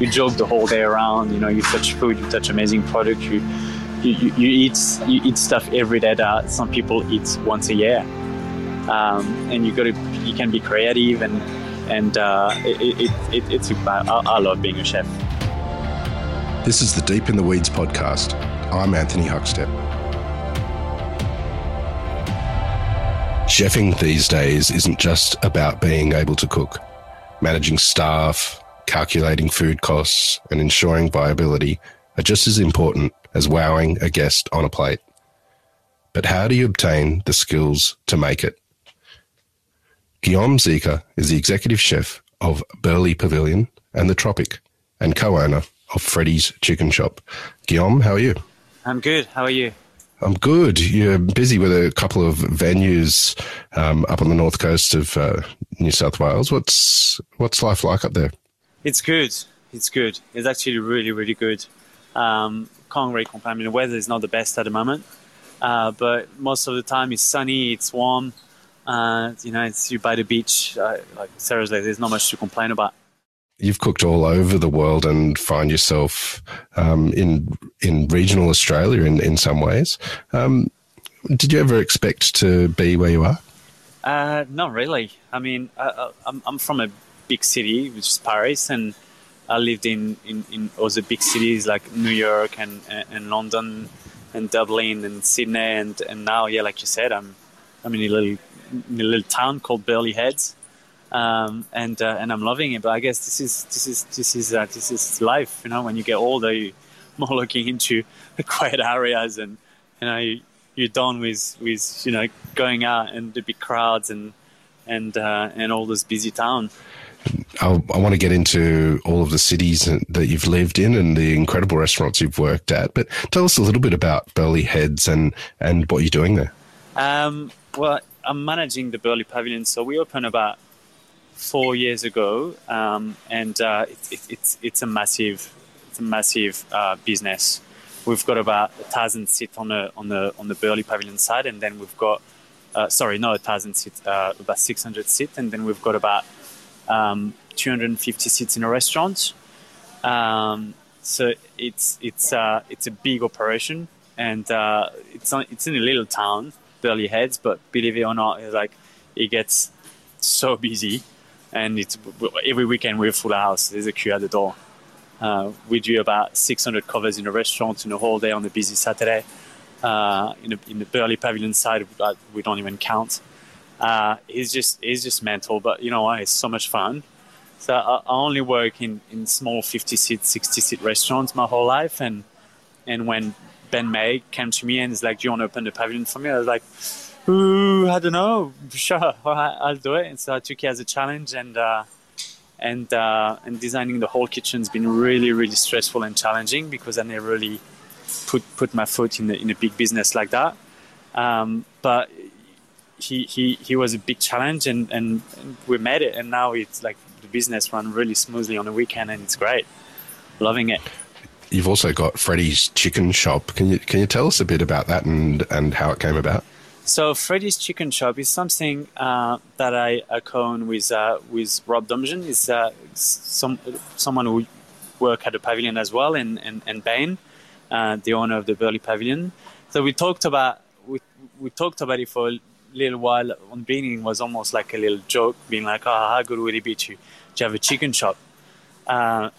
You joke the whole day around, you know, you touch food, you touch amazing product, you eat stuff every day that some people eat once a year. And you can be creative and it's I love being a chef. This is the Deep in the Weeds podcast. I'm Anthony Huckstep. Chefing these days isn't just about being able to cook. Managing staff, calculating food costs, and ensuring viability are just as important as wowing a guest on a plate. But how do you obtain the skills to make it? Guillaume Zika is the executive chef of Burleigh Pavilion and The Tropic and co-owner of Freddy's Chicken Shop. Guillaume, how are you? I'm good. How are you? I'm good. You're busy with a couple of venues up on the north coast of New South Wales. What's life like up there? It's good. It's good. It's actually really, really good. Can't really complain. I mean, the weather is not the best at the moment, but most of the time it's sunny, it's warm. You're by the beach. Seriously, there's not much to complain about. You've cooked all over the world and find yourself in regional Australia in some ways. Did you ever expect to be where you are? Not really. I mean, I'm from a big city, which is Paris, and I lived in other big cities like New York and London and Dublin and Sydney. And now, yeah, like you said, I'm in a little town called Burleigh Heads. And I'm loving it, but I guess this is life, you know. When you get older, you're more looking into the quiet areas, and you know you're done with you know going out and the big crowds and all this busy town. I want to get into all of the cities that you've lived in and the incredible restaurants you've worked at, but tell us a little bit about Burleigh Heads and what you're doing there. Well, I'm managing the Burleigh Pavilion, so we opened about 4 years ago, it's a massive business. We've got about 1,000 seats on the Burleigh Pavilion side, and then we've got about 600 seats, and then we've got about 250 seats in a restaurant. So it's a big operation, and it's in a little town, Burleigh Heads. But believe it or not, it gets so busy. And it's every weekend we're full house. There's a queue at the door. We do about 600 covers in a restaurant in a whole day on a busy Saturday. In the Burleigh Pavilion side, we don't even count. It's just mental. But you know what? It's so much fun. So I only work in small 50-seat, 60-seat restaurants my whole life. And when Ben Mei came to me and is like, "Do you want to open the pavilion for me?" I was like, "Ooh, I don't know. Sure, all right, I'll do it." And so I took it as a challenge, and designing the whole kitchen's been really, really stressful and challenging because I never really put my foot in a big business like that. But he was a big challenge, and we made it. And now it's like the business run really smoothly on the weekend, and it's great. Loving it. You've also got Freddy's Chicken Shop. Can you tell us a bit about that and how it came about? So Freddy's Chicken Shop is something that I co-own with Rob Domjan. Is someone who worked at the Pavilion as well, and Bain, the owner of the Burleigh Pavilion. So we talked about it for a little while. On the beginning, was almost like a little joke, being like, "Oh, how good would it be to have a chicken shop?" And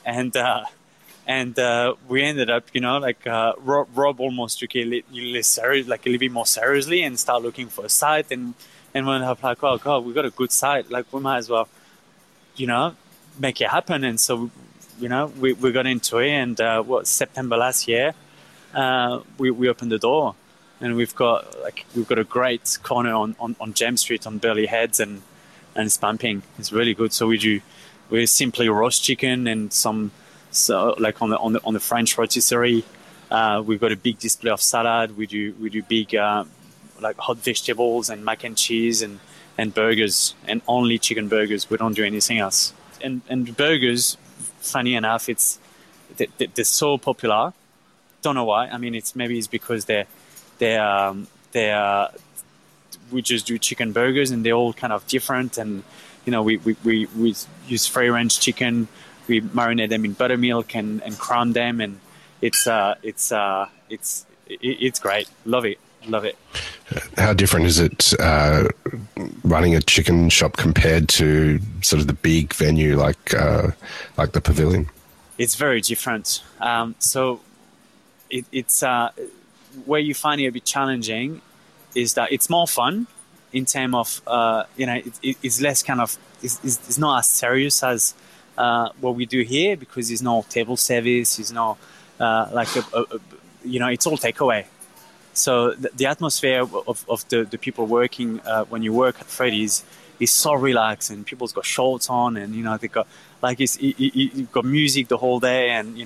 we ended up, you know, like Rob almost took it a little bit more seriously and started looking for a site. And we ended up like, "Oh God, we got a good site. Like we might as well, you know, make it happen." And so, you know, we got into it. And September last year, we opened the door, and we've got a great corner on Gem Street on Burleigh Heads, and it's pumping. It's really good. So we simply roast chicken and some. So, like on the French rotisserie, we've got a big display of salad. We do big like hot vegetables and mac and cheese and burgers, and only chicken burgers. We don't do anything else. And burgers, funny enough, they're so popular. Don't know why. I mean, it's because we just do chicken burgers, and they're all kind of different. And you know, we use free range chicken. we marinate them in buttermilk and crown them, and it's great. Love it. How different is it running a chicken shop compared to sort of the big venue like the Pavilion? It's very different. So it's where you find it a bit challenging is that it's more fun in terms of it's less kind of it's not as serious as what we do here, because there's no table service, there's no it's all takeaway. So the atmosphere of the people working when you work at Freddy's is so relaxed, and people's got shorts on, and they got you've got music the whole day, and you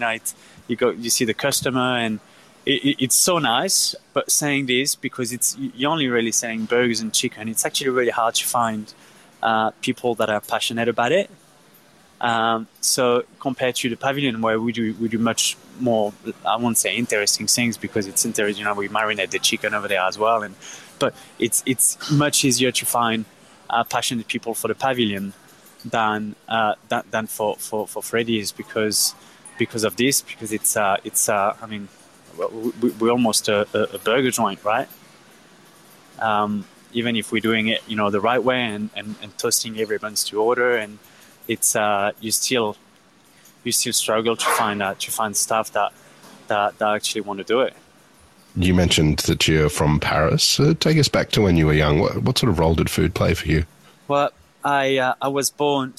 see the customer, and it's so nice. But saying this, because you're only really selling burgers and chicken, it's actually really hard to find people that are passionate about it. So compared to the Pavilion, where we do much more, I won't say interesting things, because it's interesting, we marinate the chicken over there as well, but it's much easier to find passionate people for the Pavilion than for Freddy's, because of this, because we're almost a burger joint, right? Even if we're doing it the right way and toasting every buns to order, and you still struggle to find staff that actually want to do it. You mentioned that you're from Paris. Take us back to when you were young. What sort of role did food play for you? Well, I was born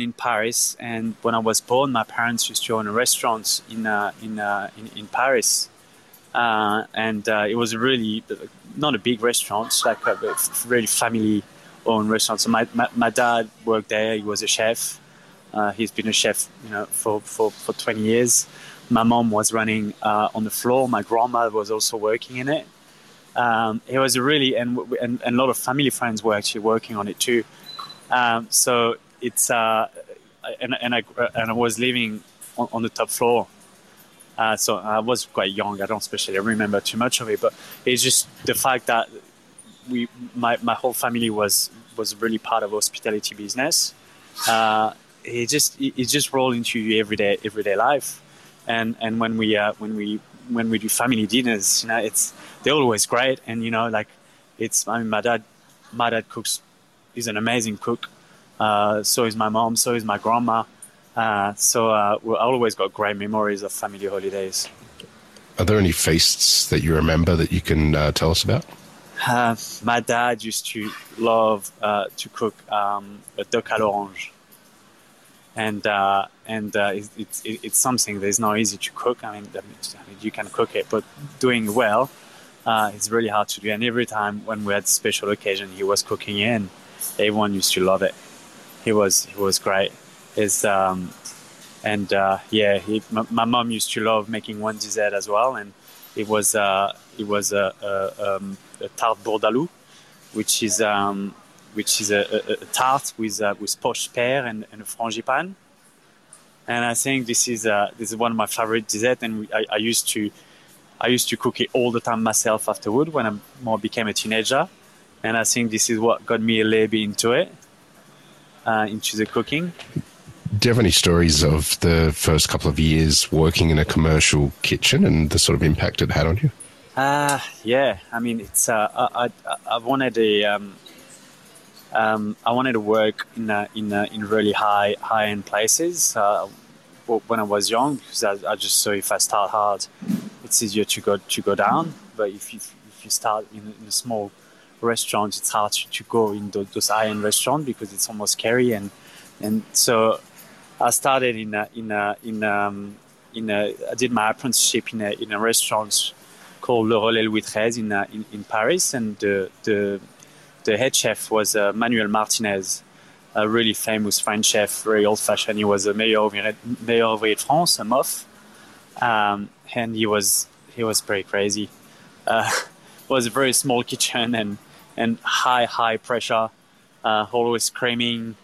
in Paris, and when I was born, my parents used to own a restaurant in Paris, and it was really not a big restaurant, like a really family-owned restaurant. So my dad worked there. He was a chef. He's been a chef, for 20 years. My mom was running on the floor. My grandma was also working in it. It was and a lot of family friends were actually working on it too. So it's and I was living on the top floor. So I was quite young. I don't especially remember too much of it, but it's just the fact that my whole family was really part of hospitality business. It just rolled into your everyday life, and when we do family dinners, they're always great, and my dad cooks. He's an amazing cook. So is my mom. So is my grandma. I always got great memories of family holidays. Are there any feasts that you remember that you can tell us about? My dad used to love to cook a duck à l'orange, and it's something that is not easy to cook. I mean, you can cook it, but doing it well, it's really hard to do. And every time when we had special occasion, he was cooking in. Everyone used to love it. He was great. My mom used to love making one dessert as well, and it was a tart bourdaloue, which is a tart with poached pear and a frangipane. And I think this is one of my favorite desserts, and I used to cook it all the time myself afterward when I more became a teenager. And I think this is what got me a little bit into it, into the cooking. Do you have any stories of the first couple of years working in a commercial kitchen and the sort of impact it had on you? Yeah. I mean, I wanted to work in really high-end places when I was young, because I just saw if I start hard, it's easier to go down. But if you start in a small restaurant, it's hard to go in those high-end restaurants, because it's almost scary, and so I started I did my apprenticeship in a restaurant called Le Relais Louis XIII in Paris, and the head chef was Manuel Martinez, a really famous French chef, very old-fashioned. He was a meilleur ouvrier de France, a MOF, and he was pretty crazy. It was a very small kitchen and high pressure, always screaming.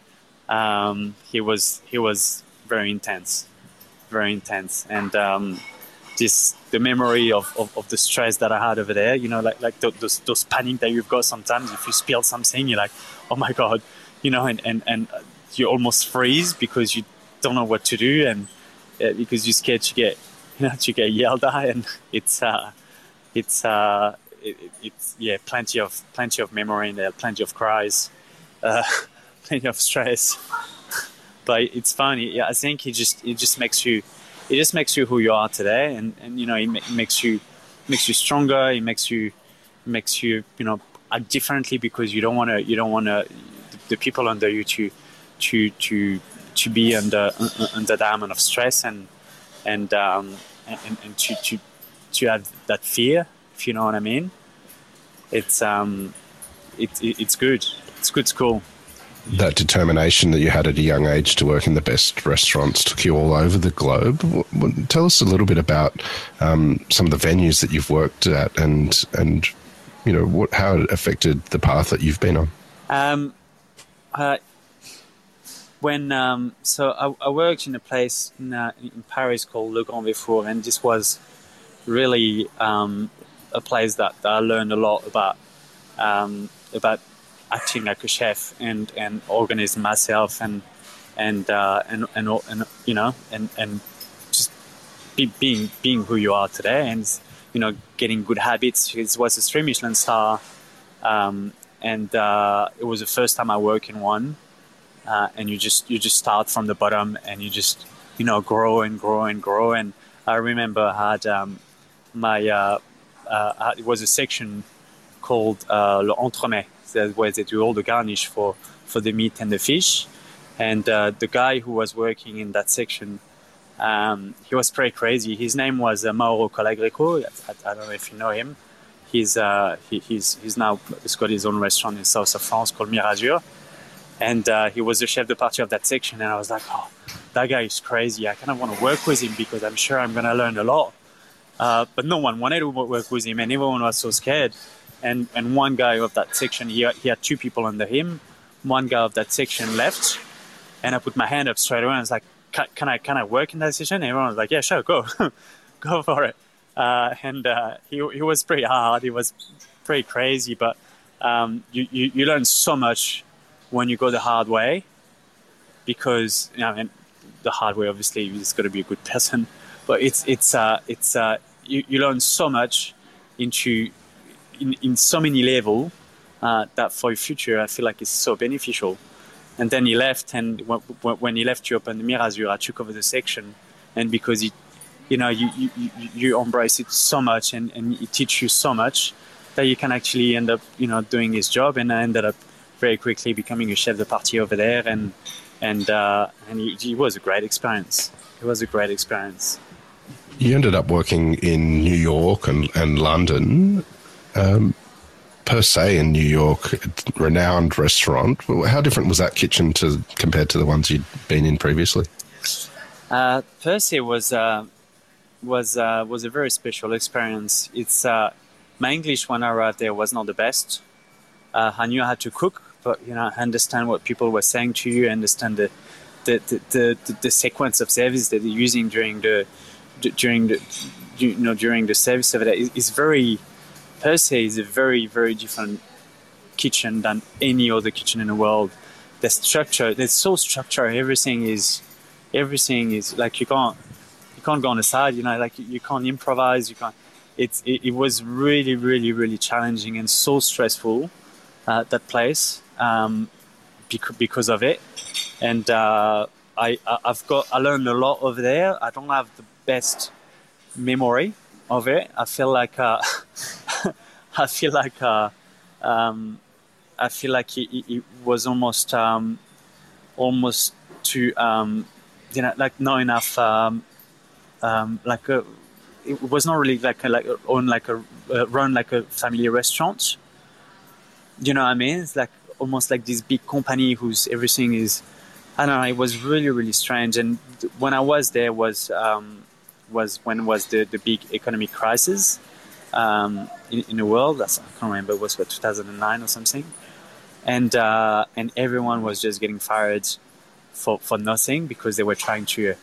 He was very intense. And the memory of the stress that I had over there, those panic that you've got sometimes. If you spill something, you're like, oh my God, and you almost freeze because you don't know what to do, and because you're scared to get yelled at, and it's plenty of memory in there, plenty of cries, plenty of stress. But it's funny. Yeah, I think it just makes you who you are today, and you know, it makes you stronger. It makes you act differently, because you don't want the people under you to be under the element of stress and to have that fear, if you know what I mean. It's good. It's good school. That determination that you had at a young age to work in the best restaurants took you all over the globe. Tell us a little bit about some of the venues that you've worked at, and you know how it affected the path that you've been on. I worked in a place in Paris called Le Grand Vifour, and this was really a place that I learned a lot about acting like a chef and organizing myself and just being who you are today, and you know, getting good habits. It was a 3 Michelin star, and it was the first time I worked in one, and you just start from the bottom, and you just, you know, grow. And I remember I had it was a section called Le Entremet, where they do all the garnish for the meat and the fish. And the guy who was working in that section, he was pretty crazy. His name was Mauro Colagreco. I don't know if you know him. He's got his own restaurant in south of France called Mirazur. And he was the chef de partie of that section. And I was like, oh, that guy is crazy. I kind of want to work with him, because I'm sure I'm going to learn a lot. But no one wanted to work with him, and everyone was so scared. And one guy of that section, he had 2 people under him. One guy of that section left, and I put my hand up straight away. I was like, can I work in that section? And everyone was like, yeah, sure, go. Go for it. And he was pretty hard. He was pretty crazy. But you learn so much when you go the hard way, because, you know, and the hard way, obviously, you just got to be a good person. But it's you learn so much in so many levels that for your future, I feel like it's so beneficial. And then he left, and when he left, you opened the Mirazur. I took over the section, and because you embrace it so much, and it teaches you so much that you can actually end up, you know, doing his job. And I ended up very quickly becoming a chef de partie over there, and it was a great experience. It was a great experience. You ended up working in New York and London. Per Se in New York, renowned restaurant. How different was that kitchen compared to the ones you'd been in previously? Per Se was a very special experience. It's my English when I arrived there was not the best. I knew how to cook, but you know, I understand what people were saying to you. I understand the sequence of service that they're using during the service of it. It's very. Per Se is a very, very different kitchen than any other kitchen in the world. The structure, there's so structured. Everything is like you can't go on the side. You know, like you can't improvise. You can't. It was really, really, really challenging and so stressful that place because of it. And I learned a lot over there. I don't have the best memory of it. I feel like it was almost too, you know, like not enough, it was not really run like a family restaurant. You know what I mean? It's like almost like this big company whose everything is, I don't know. It was really, really strange. And when I was there was the big economic crisis. In the world, I can't remember, it was 2009 or something, and everyone was just getting fired for nothing, because they were trying to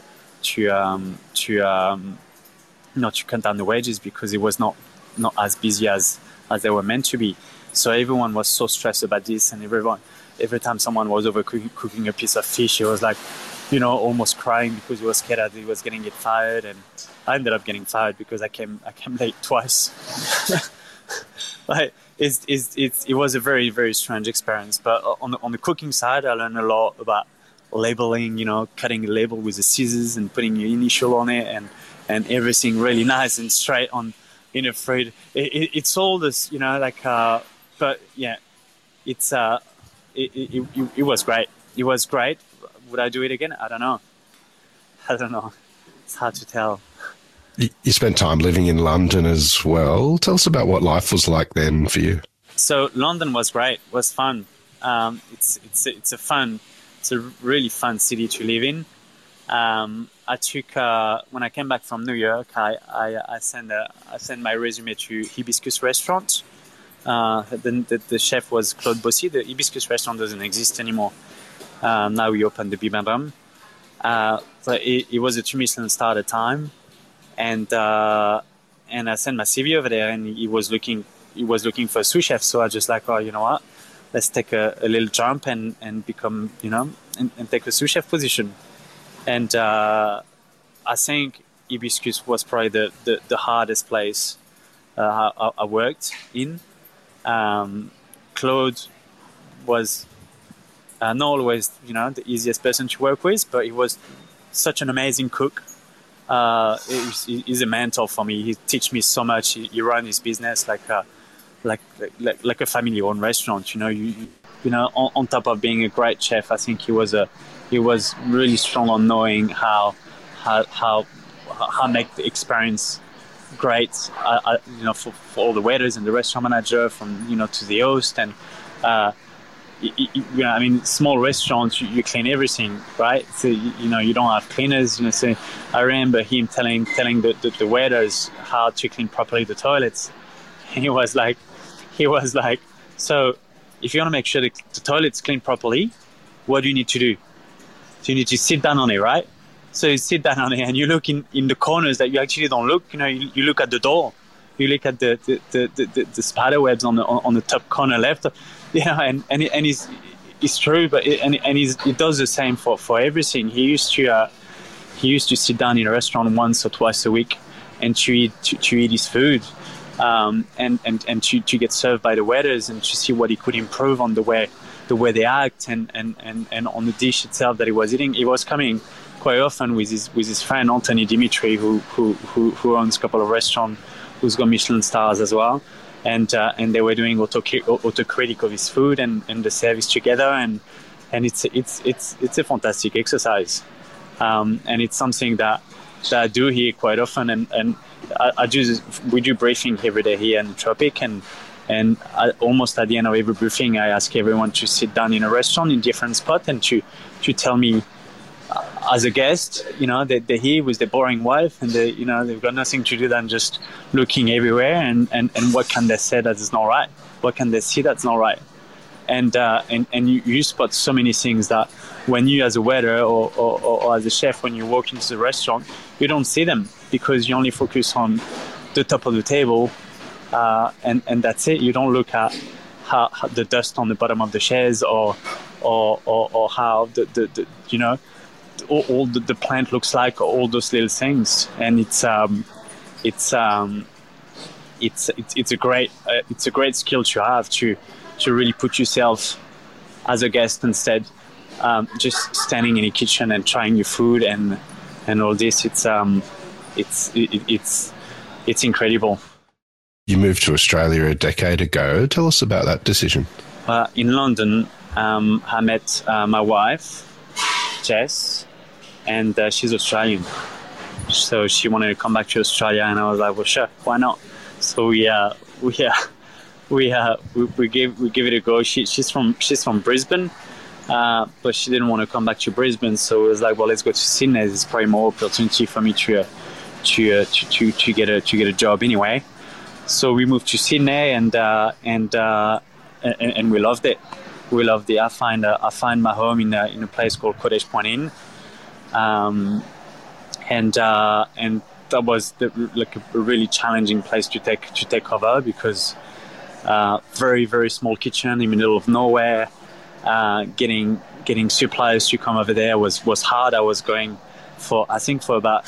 cut down the wages, because it was not as busy as they were meant to be. So everyone was so stressed about this, and every time someone was overcooking a piece of fish, it was like, you know, almost crying because we were scared that he was going to get fired. And I ended up getting fired because I came late twice. Like, it was a very, very strange experience. But on the cooking side, I learned a lot about labeling, you know, cutting a label with the scissors and putting your initial on it and everything really nice and straight on, in a fridge. It's all this, you know, like, but yeah, it was great. It was great. Would I do it again? I don't know. It's hard to tell. You spent time living in London as well. Tell us about what life was like then for you. So London was great. It was fun. It's a really fun city to live in. I took when I came back from New York, I sent my resume to Hibiscus Restaurant. The chef was Claude Bosi. The Hibiscus Restaurant doesn't exist anymore. Now we opened the Bibendum. So it was a 2-Michelin star at the time. And I sent my CV over there, and he was looking for a sous chef. So I just like, oh, you know what? Let's take a little jump and become, you know, and take a sous chef position. And I think Hibiscus was probably the hardest place I worked in. Claude was not always, you know, the easiest person to work with, but he was such an amazing cook. He's a mentor for me. He taught me so much. He ran his business like a family-owned restaurant. You know, you know, on top of being a great chef, I think he was really strong on knowing how make the experience great. You know, for all the waiters and the restaurant manager, from, you know, to the host, and you know, I mean, small restaurants, you clean everything, right? So, you know, you don't have cleaners, you know, so I remember him telling the waiters how to clean properly the toilets. And he was like, so if you want to make sure the toilet's clean properly, what do you need to do? So you need to sit down on it, right? So you sit down on it and you look in the corners that you actually don't look, you know, you look at the door. You look at the spider webs on the top corner left, you know, and it's true, but he does the same for everything. He used to sit down in a restaurant once or twice a week and to eat his food, and to get served by the waiters and to see what he could improve on the way they act and on the dish itself that he was eating. He was coming quite often with his friend Anthony Dimitri, who owns a couple of restaurants, who's got Michelin stars as well, and they were doing autocritic of his food and the service together, and it's a fantastic exercise, and it's something that I do here quite often, and we do briefing every day here in the Tropic, and I, almost at the end of every briefing, I ask everyone to sit down in a restaurant in a different spot and to tell me. As a guest, you know, they're here with their boring wife and they, you know, they've got nothing to do than just looking everywhere and what can they say that is not right? What can they see that's not right? And you spot so many things that when you as a waiter or as a chef, when you walk into the restaurant, you don't see them because you only focus on the top of the table and that's it. You don't look at how the dust on the bottom of the chairs or how the you know, all the plant looks like, all those little things, and it's a great skill to have to really put yourself as a guest instead just standing in a kitchen and trying your food and all this. It's incredible. You moved to Australia a decade ago. Tell us about that decision. In London, I met my wife, Jess, and she's Australian, so she wanted to come back to Australia, and I was like, well, sure, why not? So we gave it a go. She's from Brisbane, but she didn't want to come back to Brisbane, so it was like, well, let's go to Sydney. There's probably more opportunity for me to get a job anyway. So we moved to Sydney, and we loved it. We loved it. I find my home in a place called Cottage Point Inn, and that was a really challenging place to take over because very, very small kitchen in the middle of nowhere, getting getting two players to come over there was hard. I was going for, I think, for about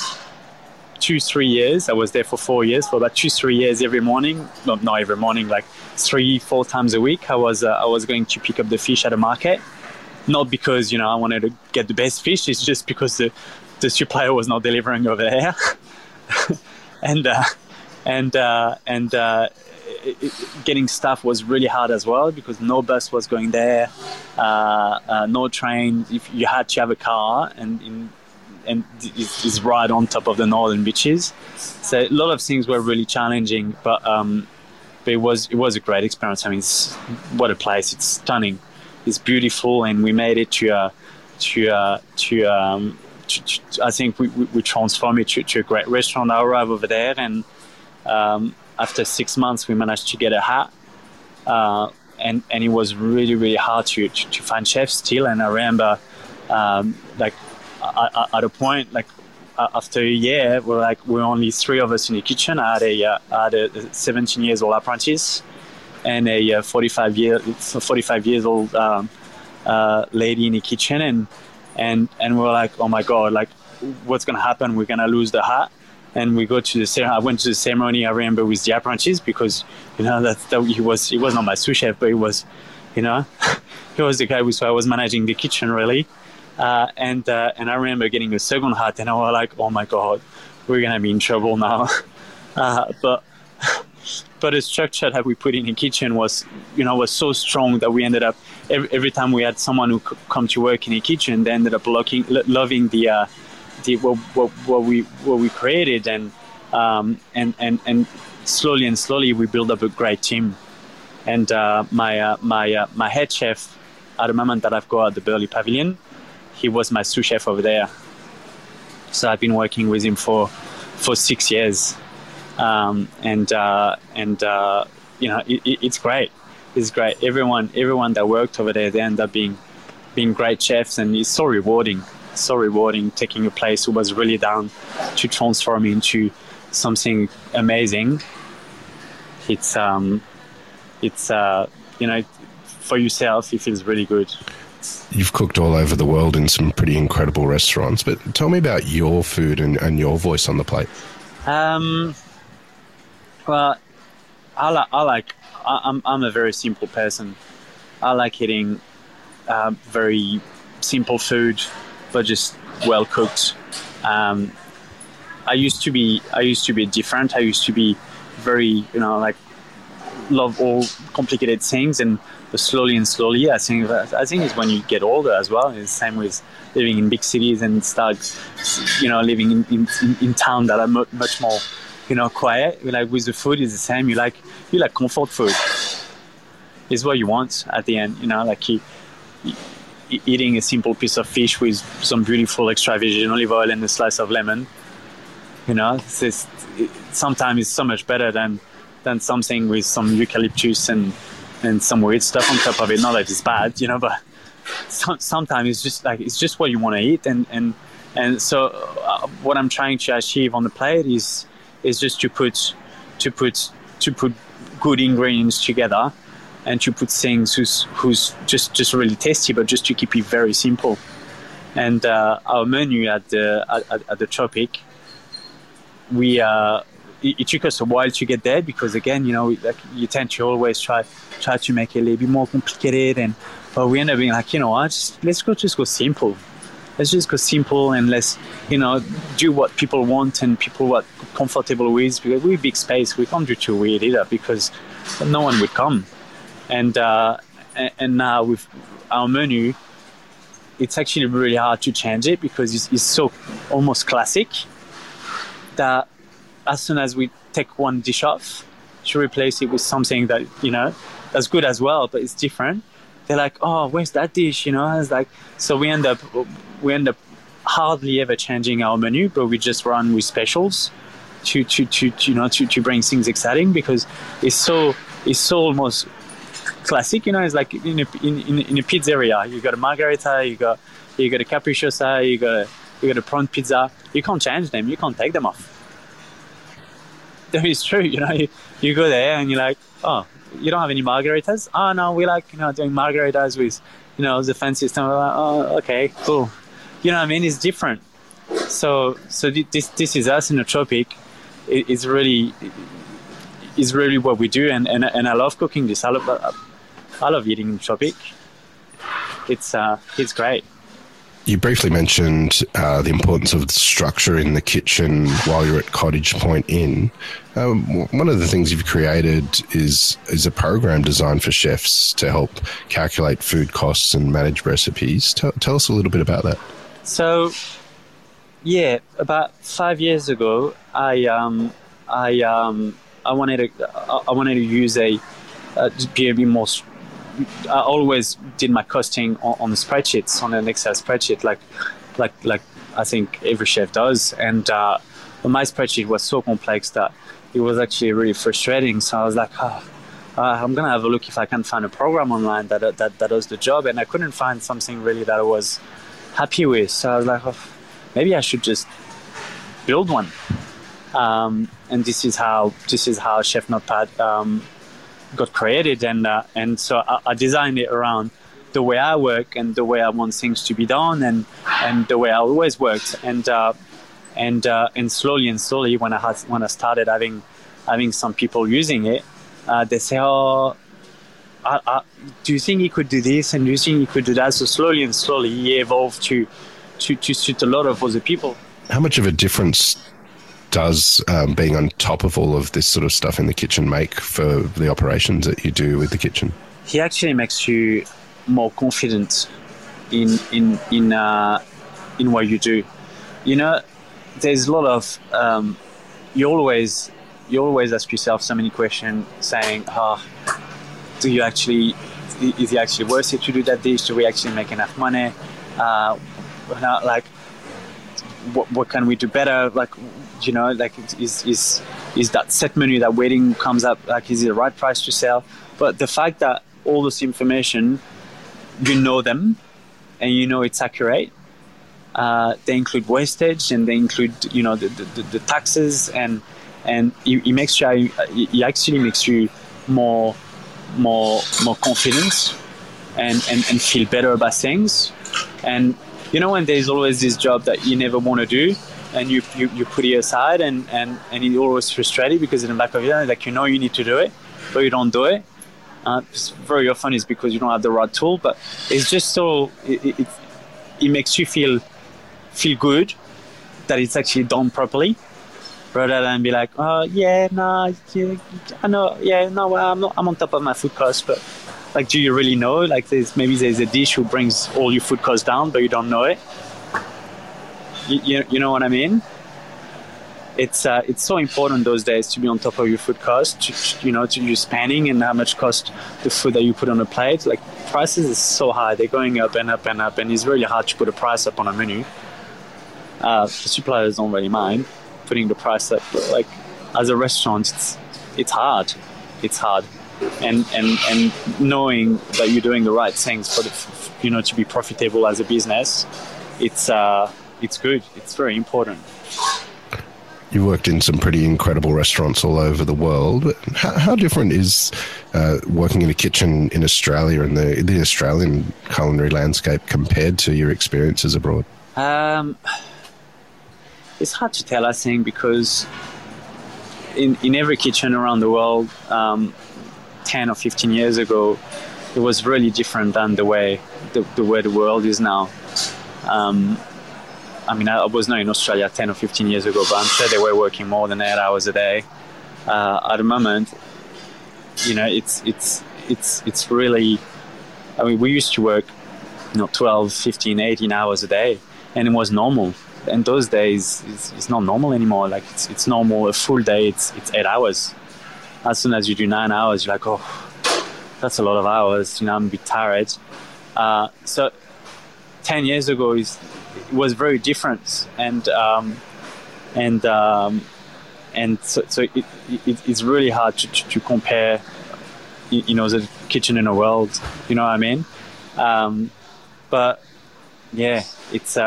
2-3 years. I was there for 4 years. For about 2-3 years every morning, not every morning, like 3-4 times a week, I was going to pick up the fish at the market. Not because, you know, I wanted to get the best fish. It's just because the supplier was not delivering over there. and getting staff was really hard as well, because no bus was going there, no train. If you had to have a car, and it's right on top of the northern beaches. So a lot of things were really challenging, but it was a great experience. I mean, what a place! It's stunning, it's beautiful, and we made it I think we transformed it to a great restaurant. I arrived over there, and after 6 months, we managed to get a hat, and it was really, really hard to find chefs still. And I remember, at a point, like after a year, we're only three of us in the kitchen. I had a 17-year-old apprentice and a 45 years old lady in the kitchen, and we're like, oh my god, like what's gonna happen? We're gonna lose the hat. And we go to the ceremony. I went to the ceremony. I remember with the apprentice, because you know that he was not my sous chef, but he was, you know, he was the guy with who I was managing the kitchen really. And I remember getting a second hat, and I was like, oh my god, we're gonna be in trouble now. But the structure that we put in the kitchen was so strong that we ended up every time we had someone who come to work in the kitchen, they ended up loving the. What we created, and slowly we built up a great team. And my head chef at the moment that I've got at the Burleigh Pavilion, he was my sous chef over there. So I've been working with him for 6 years, you know, it's great. It's great. Everyone that worked over there, they end up being great chefs, and it's so rewarding. So rewarding, taking a place who was really down to transform into something amazing. It's you know, for yourself, it feels really good. You've cooked all over the world in some pretty incredible restaurants, but tell me about your food and your voice on the plate. Well, I'm a very simple person. I like eating very simple food, but just well cooked. I used to be different. I used to be very, you know, like love all complicated things, and slowly, I think it's when you get older as well. It's the same with living in big cities and start, you know, living in town that are much more, you know, quiet. Like with the food, it's the same. You like comfort food. It's what you want at the end, you know, like you eating a simple piece of fish with some beautiful extra virgin olive oil and a slice of lemon, you know, sometimes it's so much better than something with some eucalyptus and some weird stuff on top of it. Not that it's bad, you know, but sometimes it's just what you want to eat. And so what I'm trying to achieve on the plate is just to put good ingredients together, and to put things who's just really tasty, but just to keep it very simple. And our menu at the Tropic, it took us a while to get there, because again, you know, like you tend to always try to make it a little bit more complicated, but we end up being like, you know what, let's go simple. Let's just go simple, and let's, you know, do what people want and people are comfortable with, because we're big space, we can't do too weird either, because no one would come. And now with our menu, it's actually really hard to change it, because it's so almost classic that as soon as we take one dish off to replace it with something that, you know, that's good as well, but it's different, they're like, oh, where's that dish? You know, it's like, so we end up hardly ever changing our menu, but we just run with specials to bring things exciting, because it's so almost classic, you know. It's like in a pizzeria, you got a margherita, you got a capricciosa, you got a prawn pizza. You can't change them, you can't take them off. That is true, you know. You go there and you're like, oh, you don't have any margaritas? Oh, no, we like, you know, doing margaritas with, you know, the fancy stuff. Oh, okay, cool. You know what I mean? It's different. So this is us in the Tropic. It's really what we do, and I love cooking this. I love eating in the Tropic. It's great. You briefly mentioned the importance of the structure in the kitchen while you're at Cottage Point Inn. One of the things you've created is a program designed for chefs to help calculate food costs and manage recipes. Tell us a little bit about that. So, yeah, about 5 years ago, I wanted to use be a bit more. I always did my costing on the spreadsheets, on an Excel spreadsheet, like I think every chef does. And my spreadsheet was so complex that it was actually really frustrating. So I was like, I'm gonna have a look if I can find a program online that does the job. And I couldn't find something really that I was happy with. So I was like, maybe I should just build one. And this is how Chef Notepad got created, and so I designed it around the way I work and the way I want things to be done, and the way I always worked, and slowly when I started having some people using it, they say, do you think you could do this, and do you think you could do that? So slowly he evolved to suit a lot of other people. How much of a difference does being on top of all of this sort of stuff in the kitchen make for the operations that you do with the kitchen? He actually makes you more confident in what you do. You know, there's a lot of you always ask yourself so many questions, saying, is it actually worth it to do that dish? Do we actually make enough money? What can we do better? Like, you know, like is that set menu, that waiting comes up, like, is it the right price to sell? But the fact that all this information, you know them, and you know it's accurate. They include wastage, and they include, you know, the taxes, and it actually makes you more confident, and feel better about things. And you know, when there's always this job that you never want to do, and you put it aside, and it's always frustrating because in the back of your head, like, you know you need to do it, but you don't do it. Very often it's because you don't have the right tool, but it's just so it makes you feel good that it's actually done properly, rather than be like, I'm on top of my food costs, but like, do you really know? Like, there's a dish who brings all your food costs down, but you don't know it. You know what I mean? It's so important those days to be on top of your food costs, you know, to your spending and how much cost the food that you put on a plate. Like, prices is so high. They're going up and up and up, and it's really hard to put a price up on a menu. Suppliers don't really mind putting the price up, but like, as a restaurant, it's hard. And knowing that you're doing the right things for the, you know, to be profitable as a business, it's good. It's very important. You worked in some pretty incredible restaurants all over the world. How different is working in a kitchen in Australia and the Australian culinary landscape compared to your experiences abroad? It's hard to tell, I think, because in every kitchen around the world, 10 or 15 years ago, it was really different than the way the world is now. I mean, I was not in Australia 10 or 15 years ago, but I'm sure they were working more than 8 hours a day. At the moment, you know, it's really, I mean, we used to work, you know, 12, 15, 18 hours a day, and it was normal. And those days, it's not normal anymore. Like, it's normal, a full day, it's 8 hours. As soon as you do 9 hours, you're like, oh, that's a lot of hours. You know, I'm a bit tired. So 10 years ago, it was very different. And so it's really hard to compare, you know, the kitchen in the world. You know what I mean? But yeah, it's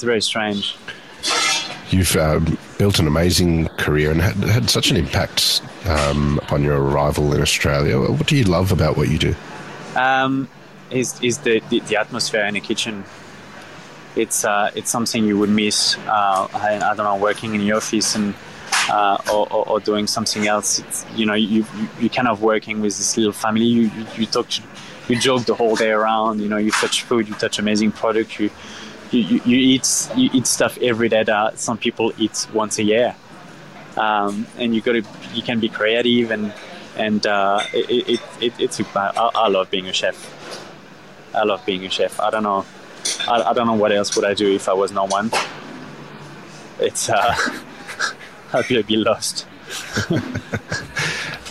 very strange. You've built an amazing career and had such an impact upon your arrival in Australia. What do you love about what you do? Is the atmosphere in the kitchen. It's something you would miss. I don't know, working in the office and or doing something else. It's, you know, you kind of working with this little family. You talk to, you joke the whole day around. You know, you touch food, you touch amazing product. You eat stuff every day that some people eat once a year. And you can be creative and it's I love being a chef. I don't know. I don't know what else would I do if I was not one. It's I'd be lost.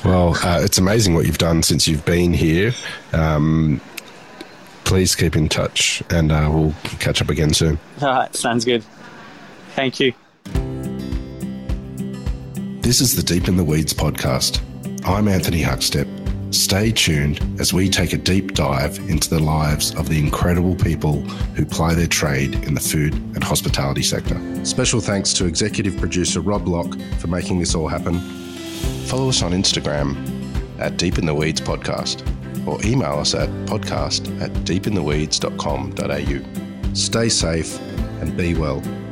Well, it's amazing what you've done since you've been here. Please keep in touch, and we'll catch up again soon. All right, sounds good. Thank you. This is the Deep in the Weeds podcast. I'm Anthony Huckstep. Stay tuned as we take a deep dive into the lives of the incredible people who ply their trade in the food and hospitality sector. Special thanks to executive producer Rob Locke for making this all happen. Follow us on Instagram at Deep in the Weeds Podcast or email us at podcast@deepintheweeds.com.au. Stay safe and be well.